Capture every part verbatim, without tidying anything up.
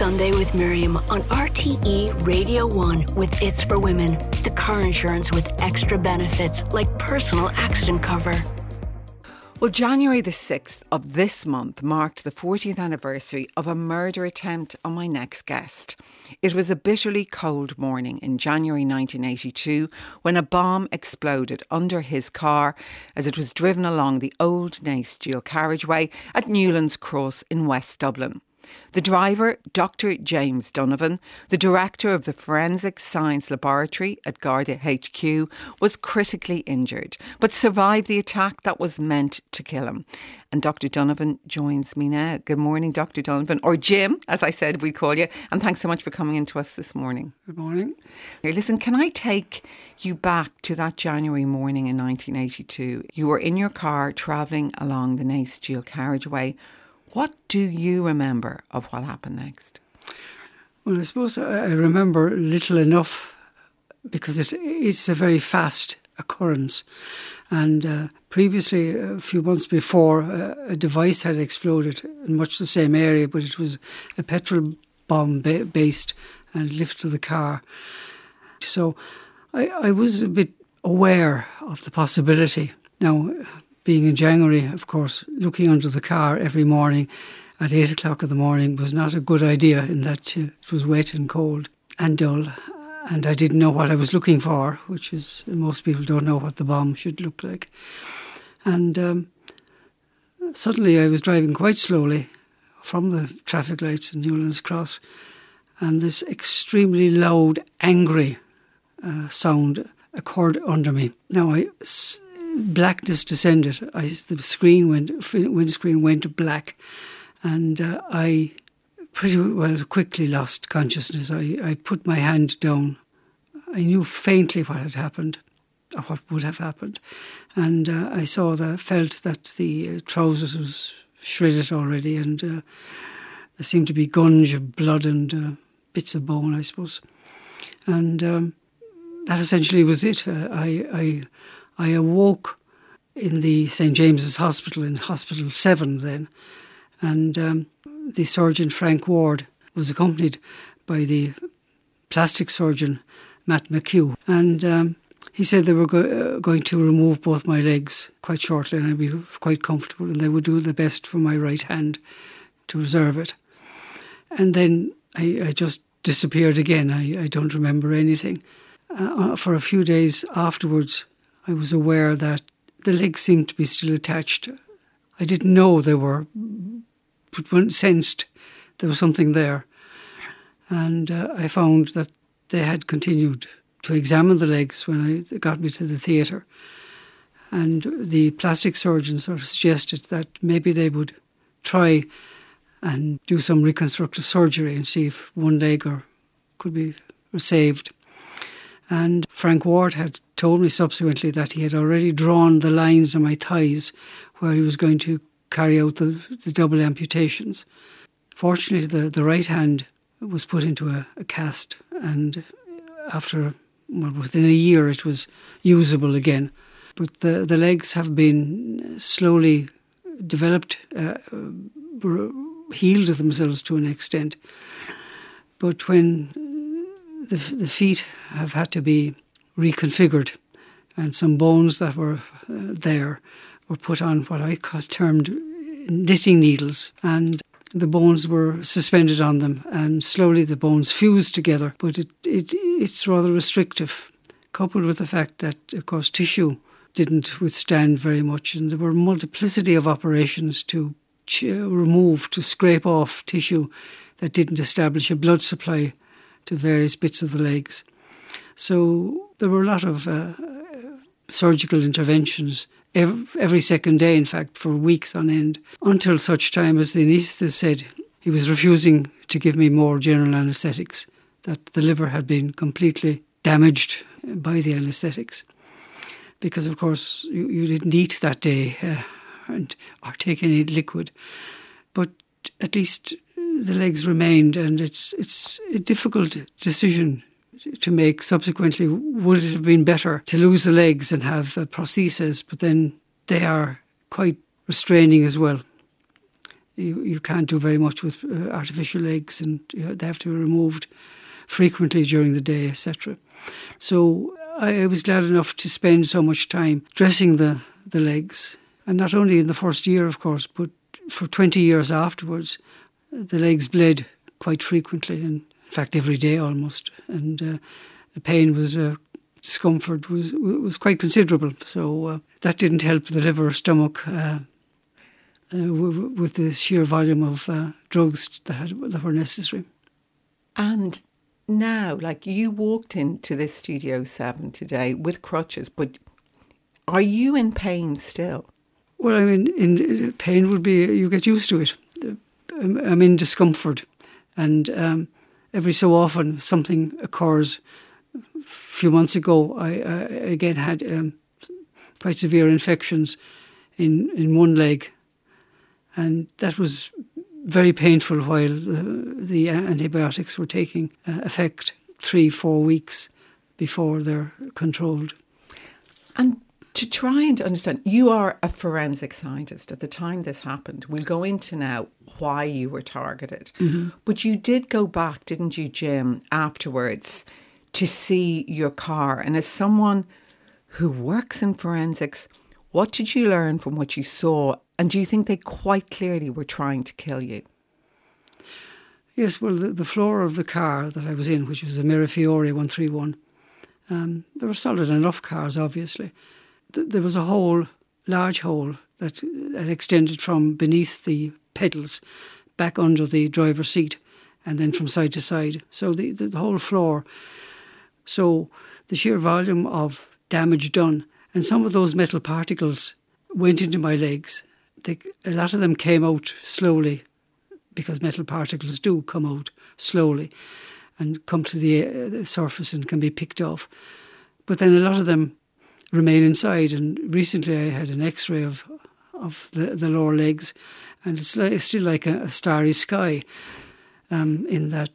Sunday with Miriam on R T E Radio one with It's for Women, the car insurance with extra benefits like personal accident cover. Well, January the sixth of this month marked the fortieth anniversary of a murder attempt on my next guest. It was a bitterly cold morning in January nineteen eighty-two when a bomb exploded under his car as it was driven along the old Naas dual carriageway at Newlands Cross in West Dublin. The driver, Doctor James Donovan, the director of the Forensic Science Laboratory at Garda H Q, was critically injured, but survived the attack that was meant to kill him. And Doctor Donovan joins me now. Good morning, Doctor Donovan, or Jim, as I said, we call you. And thanks so much for coming in to us this morning. Good morning. Here, listen, can I take you back to that January morning in nineteen eighty-two? You were in your car travelling along the Naas dual carriageway. What do you remember of what happened next? Well, I suppose I remember little enough because it is a very fast occurrence. And uh, previously, a few months before, uh, a device had exploded in much the same area, but it was a petrol bomb ba- based and lifted the car. So I, I was a bit aware of the possibility. Now, being in January, of course, looking under the car every morning at eight o'clock in the morning was not a good idea in that it was wet and cold and dull, and I didn't know what I was looking for, which is, most people don't know what the bomb should look like. And um, suddenly I was driving quite slowly from the traffic lights in Newlands Cross, and this extremely loud, angry uh, sound occurred under me. Now, I... S- blackness descended. I, the screen went, windscreen went black, and uh, I pretty well quickly lost consciousness. I, I put my hand down. I knew faintly what had happened, or what would have happened, and uh, I saw that, felt that the uh, trousers was shredded already, and uh, there seemed to be gunge of blood and uh, bits of bone, I suppose, and um, that essentially was it. Uh, I. I I awoke in the Saint James's Hospital, in Hospital seven then, and um, the surgeon Frank Ward was accompanied by the plastic surgeon Matt McHugh, and um, he said they were go- uh, going to remove both my legs quite shortly, and I'd be quite comfortable, and they would do the best for my right hand to preserve it. And then I, I just disappeared again. I, I don't remember anything. Uh, for a few days afterwards, I was aware that the legs seemed to be still attached. I didn't know they were, but one sensed there was something there. And uh, I found that they had continued to examine the legs when I, they got me to the theatre. And the plastic surgeon sort of suggested that maybe they would try and do some reconstructive surgery and see if one leg or could be saved. And Frank Ward had told me subsequently that he had already drawn the lines on my thighs where he was going to carry out the, the double amputations. Fortunately, the, the right hand was put into a, a cast, and after, well, within a year it was usable again. But the, the legs have been slowly developed, uh, healed themselves to an extent. But when The, the feet have had to be reconfigured, and some bones that were uh, there were put on what I termed knitting needles, and the bones were suspended on them, and slowly the bones fused together, but it, it it's rather restrictive, coupled with the fact that, of course, tissue didn't withstand very much, and there were a multiplicity of operations to ch- remove, to scrape off tissue that didn't establish a blood supply to various bits of the legs. So there were a lot of uh, surgical interventions every, every second day, in fact, for weeks on end, until such time as the anaesthetist said he was refusing to give me more general anaesthetics, that the liver had been completely damaged by the anaesthetics. Because, of course, you, you didn't eat that day uh, and, or take any liquid. But at least the legs remained, and it's it's a difficult decision to make subsequently. Would it have been better to lose the legs and have uh, prostheses? But then they are quite restraining as well. you, you can't do very much with uh, artificial eggs, and you know, they have to be removed frequently during the day, et cetera. So I, I was glad enough to spend so much time dressing the, the legs, and not only in the first year, of course, but for twenty years afterwards, the legs bled quite frequently, and in fact every day almost, and uh, the pain was uh, discomfort was was quite considerable. So uh, that didn't help the liver or stomach uh, uh, w- with the sheer volume of uh, drugs that, had, that were necessary. And now, like, you walked into this Studio seven today with crutches, but are you in pain still? Well, I mean, in, pain would be, you get used to it. I'm in discomfort, and um, every so often something occurs. A few months ago, I, I again had um, quite severe infections in, in one leg, and that was very painful while uh, the antibiotics were taking uh, effect three, four weeks before they're controlled. And to try and understand, you are a forensic scientist at the time this happened. We'll go into now why you were targeted. Mm-hmm. But you did go back, didn't you, Jim, afterwards to see your car. And as someone who works in forensics, what did you learn from what you saw? And do you think they quite clearly were trying to kill you? Yes, well, the, the floor of the car that I was in, which was a Mirafiori one thirty-one, um, there were solid enough cars, obviously. There was a hole, large hole, that extended from beneath the pedals back under the driver's seat and then from side to side. So the, the, the whole floor. So the sheer volume of damage done, and some of those metal particles went into my legs. They, a lot of them came out slowly, because metal particles do come out slowly and come to the, uh, the surface and can be picked off. But then a lot of them remain inside, and recently I had an x-ray of of the, the lower legs, and it's, like, it's still like a, a starry sky um, in that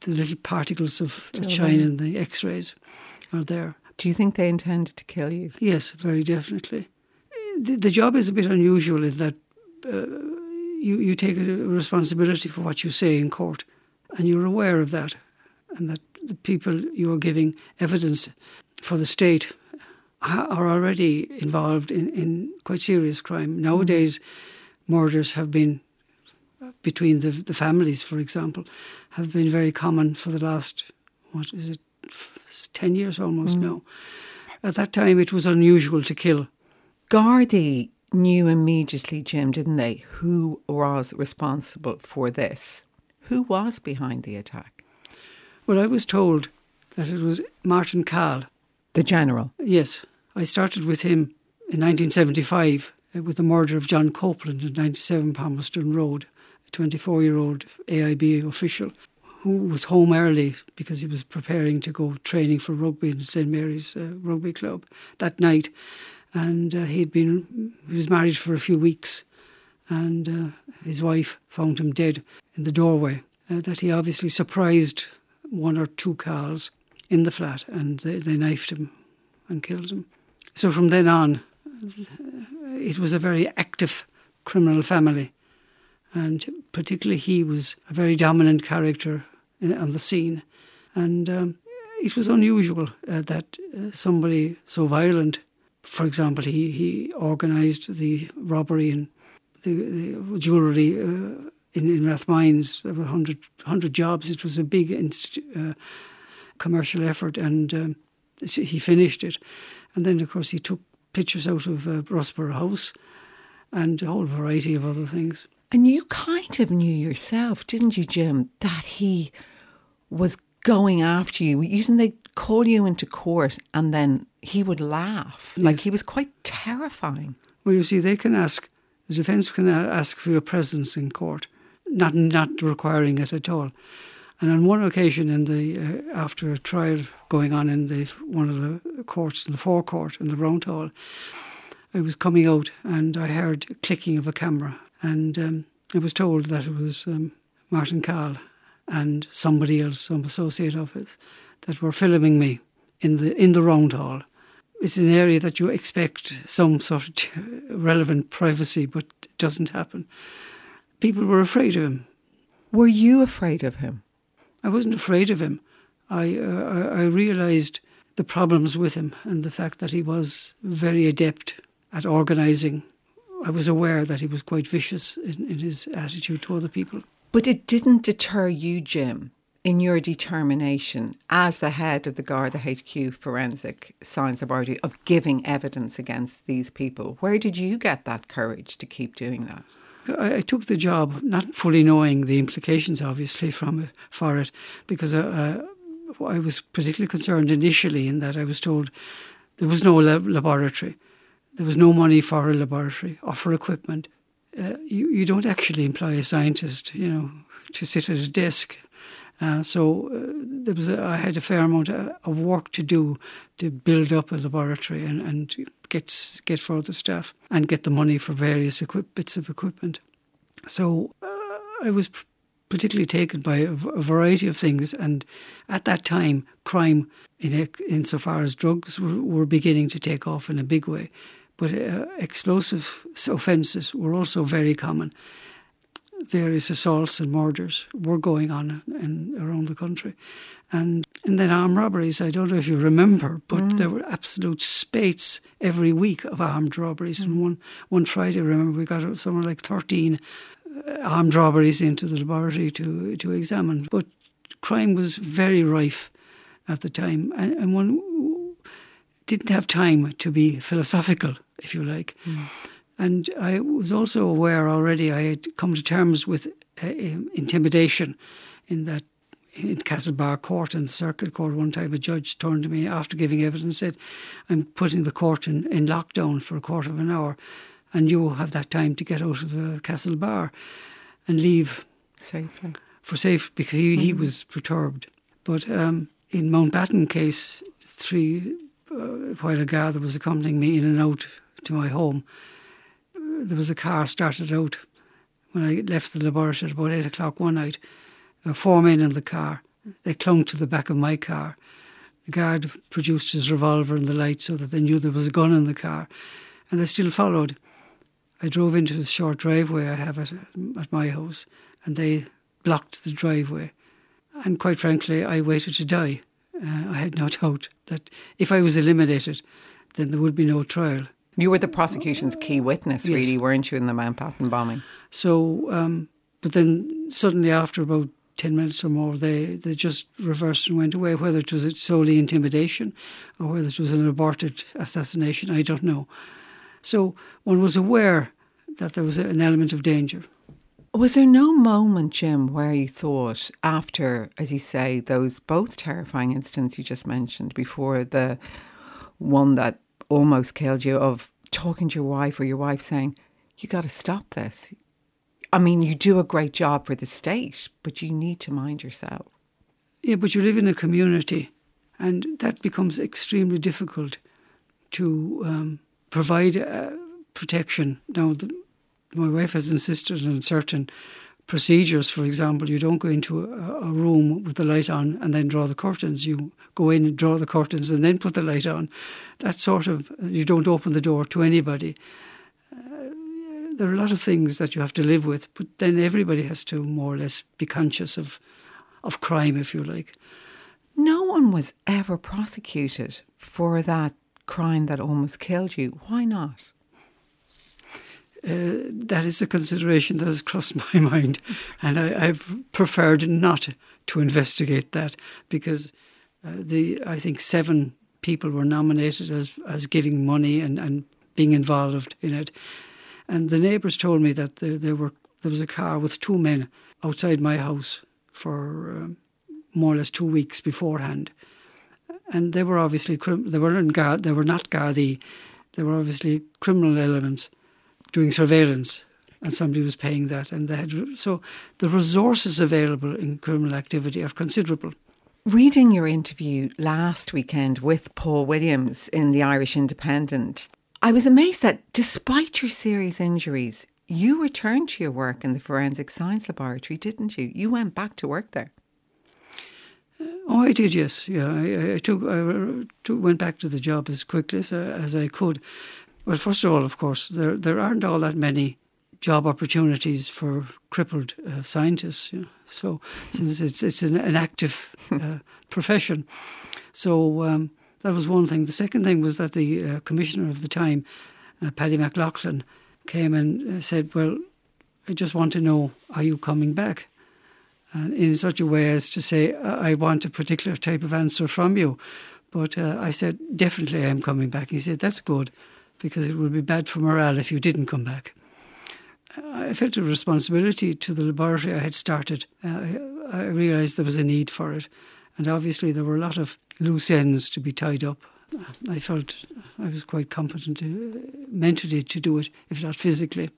the little particles of shine in the x-rays are there. Do you think they intended to kill you? Yes, very definitely. The, the job is a bit unusual in that uh, you, you take a responsibility for what you say in court, and you're aware of that, and that the people you are giving evidence for the state are already involved in, in quite serious crime. Nowadays, murders have been, between the, the families, for example, have been very common for the last, what is it, ten years almost mm. now. At that time, it was unusual to kill. Gardaí knew immediately, Jim, didn't they, who was responsible for this? Who was behind the attack? Well, I was told that it was Martin Cahill. The general? Yes. I started with him in nineteen seventy-five uh, with the murder of John Copeland at ninety-seven Palmerston Road, a twenty-four-year-old A I B official who was home early because he was preparing to go training for rugby in St Mary's uh, Rugby Club that night. And uh, he'd been, he was married for a few weeks, and uh, his wife found him dead in the doorway. Uh, that he obviously surprised one or two Cahills in the flat, and they, they knifed him and killed him. So from then on, it was a very active criminal family, and particularly he was a very dominant character in, on the scene. And um, it was unusual uh, that uh, somebody so violent, for example, he, he organised the robbery and the, the jewellery uh, in, in Rathmines. There were one hundred, one hundred jobs. It was a big institu- uh, commercial effort, and um, he finished it. And then, of course, he took pictures out of uh, Rossborough House and a whole variety of other things. And you kind of knew yourself, didn't you, Jim, that he was going after you? Didn't they call you into court and then he would laugh? Yes. Like, he was quite terrifying. Well, you see, they can ask, the defence can ask for your presence in court, not not requiring it at all. And on one occasion, in the uh, after a trial going on in the one of the courts, in the forecourt in the round hall, I was coming out and I heard clicking of a camera, and um, I was told that it was um, Martin Cahill and somebody else, some associate of his, that were filming me in the in the round hall. It's an area that you expect some sort of relevant privacy, but it doesn't happen. people were afraid of him. Were you afraid of him? I wasn't afraid of him. I, uh, I realised the problems with him and the fact that he was very adept at organising. I was aware that he was quite vicious in, in his attitude to other people. But it didn't deter you, Jim, in your determination as the head of the Garda H Q Forensic Science Laboratory of giving evidence against these people. Where did you get that courage to keep doing that? I, I took the job not fully knowing the implications, obviously, from it, for it, because uh, I was particularly concerned initially in that I was told there was no lab- laboratory. There was no money for a laboratory or for equipment. Uh, you, you don't actually employ a scientist, you know, to sit at a desk. Uh, so uh, there was a, I had a fair amount of work to do to build up a laboratory and, and get get further staff and get the money for various equi- bits of equipment. So uh, I was p- particularly taken by a, v- a variety of things. And at that time, crime, in insofar as drugs, were, were beginning to take off in a big way. But uh, explosive offences were also very common. Various assaults and murders were going on in, around the country. And, and then armed robberies, I don't know if you remember, but mm. there were absolute spates every week of armed robberies. Mm. And one, one Friday, I remember, we got somewhere like thirteen armed robberies into the laboratory to, to examine. But crime was very rife at the time. And, and one didn't have time to be philosophical, if you like. Mm. And I was also aware already, I had come to terms with uh, intimidation in that in Castlebar Court and Circuit Court one time, a judge turned to me after giving evidence and said, I'm putting the court in, in lockdown for a quarter of an hour and you have that time to get out of uh, Castlebar and leave. Safely. For safe, because he, mm-hmm. he was perturbed. But um, in Mountbatten case, three... Uh, while a Garda was accompanying me in and out to my home, uh, there was a car started out when I left the laboratory at about eight o'clock one night. Uh, four men in the car. They clung to the back of my car. The guard produced his revolver and the light so that they knew there was a gun in the car, and they still followed. I drove into the short driveway I have at, at my house, and they blocked the driveway. And quite frankly, I waited to die. Uh, I had no doubt that if I was eliminated, then there would be no trial. You were the prosecution's key witness, yes. Really, weren't you, in the Mountbatten bombing? So, um, but then suddenly after about ten minutes or more, they, they just reversed and went away. Whether it was solely intimidation or whether it was an aborted assassination, I don't know. So one was aware that there was an element of danger. Was there no moment, Jim, where you thought after, as you say, those both terrifying incidents you just mentioned, before the one that almost killed you, of talking to your wife or your wife saying, you got to stop this. I mean, you do a great job for the state, but you need to mind yourself. Yeah, but you live in a community and that becomes extremely difficult to um, provide uh, protection. Now, the My wife has insisted on certain procedures. For example, you don't go into a, a room with the light on and then draw the curtains. You go in and draw the curtains and then put the light on. That sort of, you don't open the door to anybody. Uh, there are a lot of things that you have to live with, but then everybody has to more or less be conscious of, of crime, if you like. No one was ever prosecuted for that crime that almost killed you. Why not? Uh, that is a consideration that has crossed my mind, and I, I've preferred not to investigate that because uh, the I think seven people were nominated as, as giving money and, and being involved in it, and the neighbours told me that there, there were there was a car with two men outside my house for um, more or less two weeks beforehand, and they were obviously they weren't guard they were not Gardaí, they were obviously criminal elements doing surveillance, and somebody was paying that. And they had, so the resources available in criminal activity are considerable. Reading your interview last weekend with Paul Williams in the Irish Independent, I was amazed that despite your serious injuries, you returned to your work in the Forensic Science Laboratory, didn't you? You went back to work there. Uh, oh, I did, yes. Yeah, I, I, took, I took, went back to the job as quickly as, uh, as I could. Well, first of all, of course, there there aren't all that many job opportunities for crippled uh, scientists. You know? So since it's it's an, an active uh, profession. So um, that was one thing. The second thing was that the uh, commissioner of the time, uh, Paddy McLachlan, came and said, well, I just want to know, are you coming back? And in such a way as to say, I want a particular type of answer from you. But uh, I said, definitely I'm coming back. He said, that's good, because it would be bad for morale if you didn't come back. I felt a responsibility to the laboratory I had started. Uh, I, I realised there was a need for it. And obviously there were a lot of loose ends to be tied up. I felt I was quite competent to, mentally to do it, if not physically.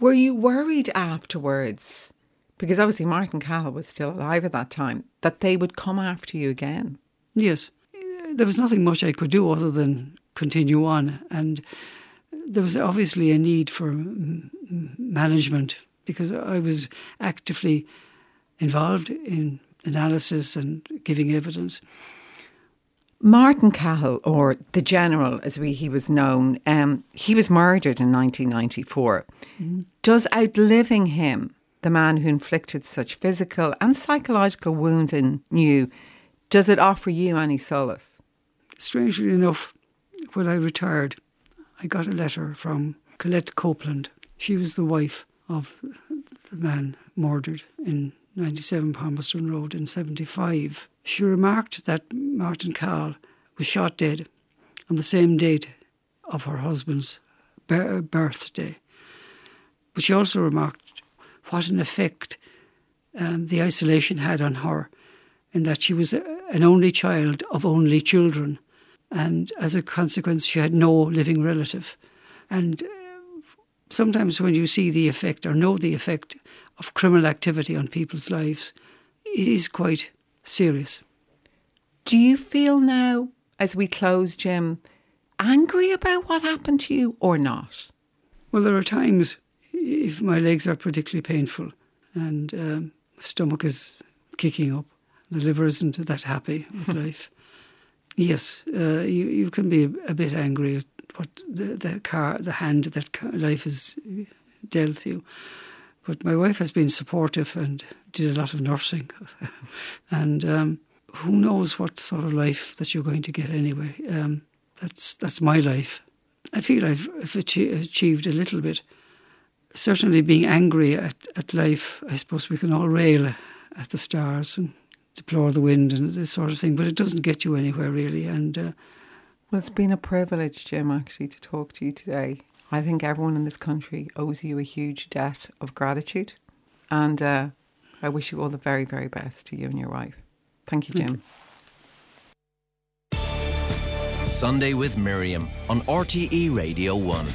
Were you worried afterwards? Because obviously Martin Cahill was still alive at that time, that they would come after you again. Yes. There was nothing much I could do other than continue on. And there was obviously a need for m- management, because I was actively involved in analysis and giving evidence. Martin Cahill, or the General, as we, he was known, um, he was murdered in nineteen ninety-four. Mm-hmm. Does outliving him, the man who inflicted such physical and psychological wounds in you, does it offer you any solace? Strangely enough, when I retired, I got a letter from Colette Copeland. She was the wife of the man murdered in ninety-seven Palmerston Road in seventy-five. She remarked that Martin Cahill was shot dead on the same date of her husband's ber- birthday. But she also remarked what an effect um, the isolation had on her, in that she was a, an only child of only children. And as a consequence, she had no living relative. And uh, sometimes when you see the effect or know the effect of criminal activity on people's lives, it is quite serious. Do you feel now, as we close, Jim, angry about what happened to you or not? Well, there are times if my legs are particularly painful and um, stomach is kicking up, the liver isn't that happy with life. Yes, uh, you, you can be a, a bit angry at what the, the, car, the hand that car, life has dealt you. But my wife has been supportive and did a lot of nursing. And um, who knows what sort of life that you're going to get anyway. Um, that's that's my life. I feel I've, I've achieved a little bit. Certainly being angry at, at life, I suppose we can all rail at the stars and deplore the wind and this sort of thing, but it doesn't get you anywhere really. And uh, well, it's been a privilege, Jim, actually, to talk to you today. I think everyone in this country owes you a huge debt of gratitude. And uh, I wish you all the very, very best to you and your wife. Thank you, Jim. Thank you. Sunday with Miriam on R T E Radio one.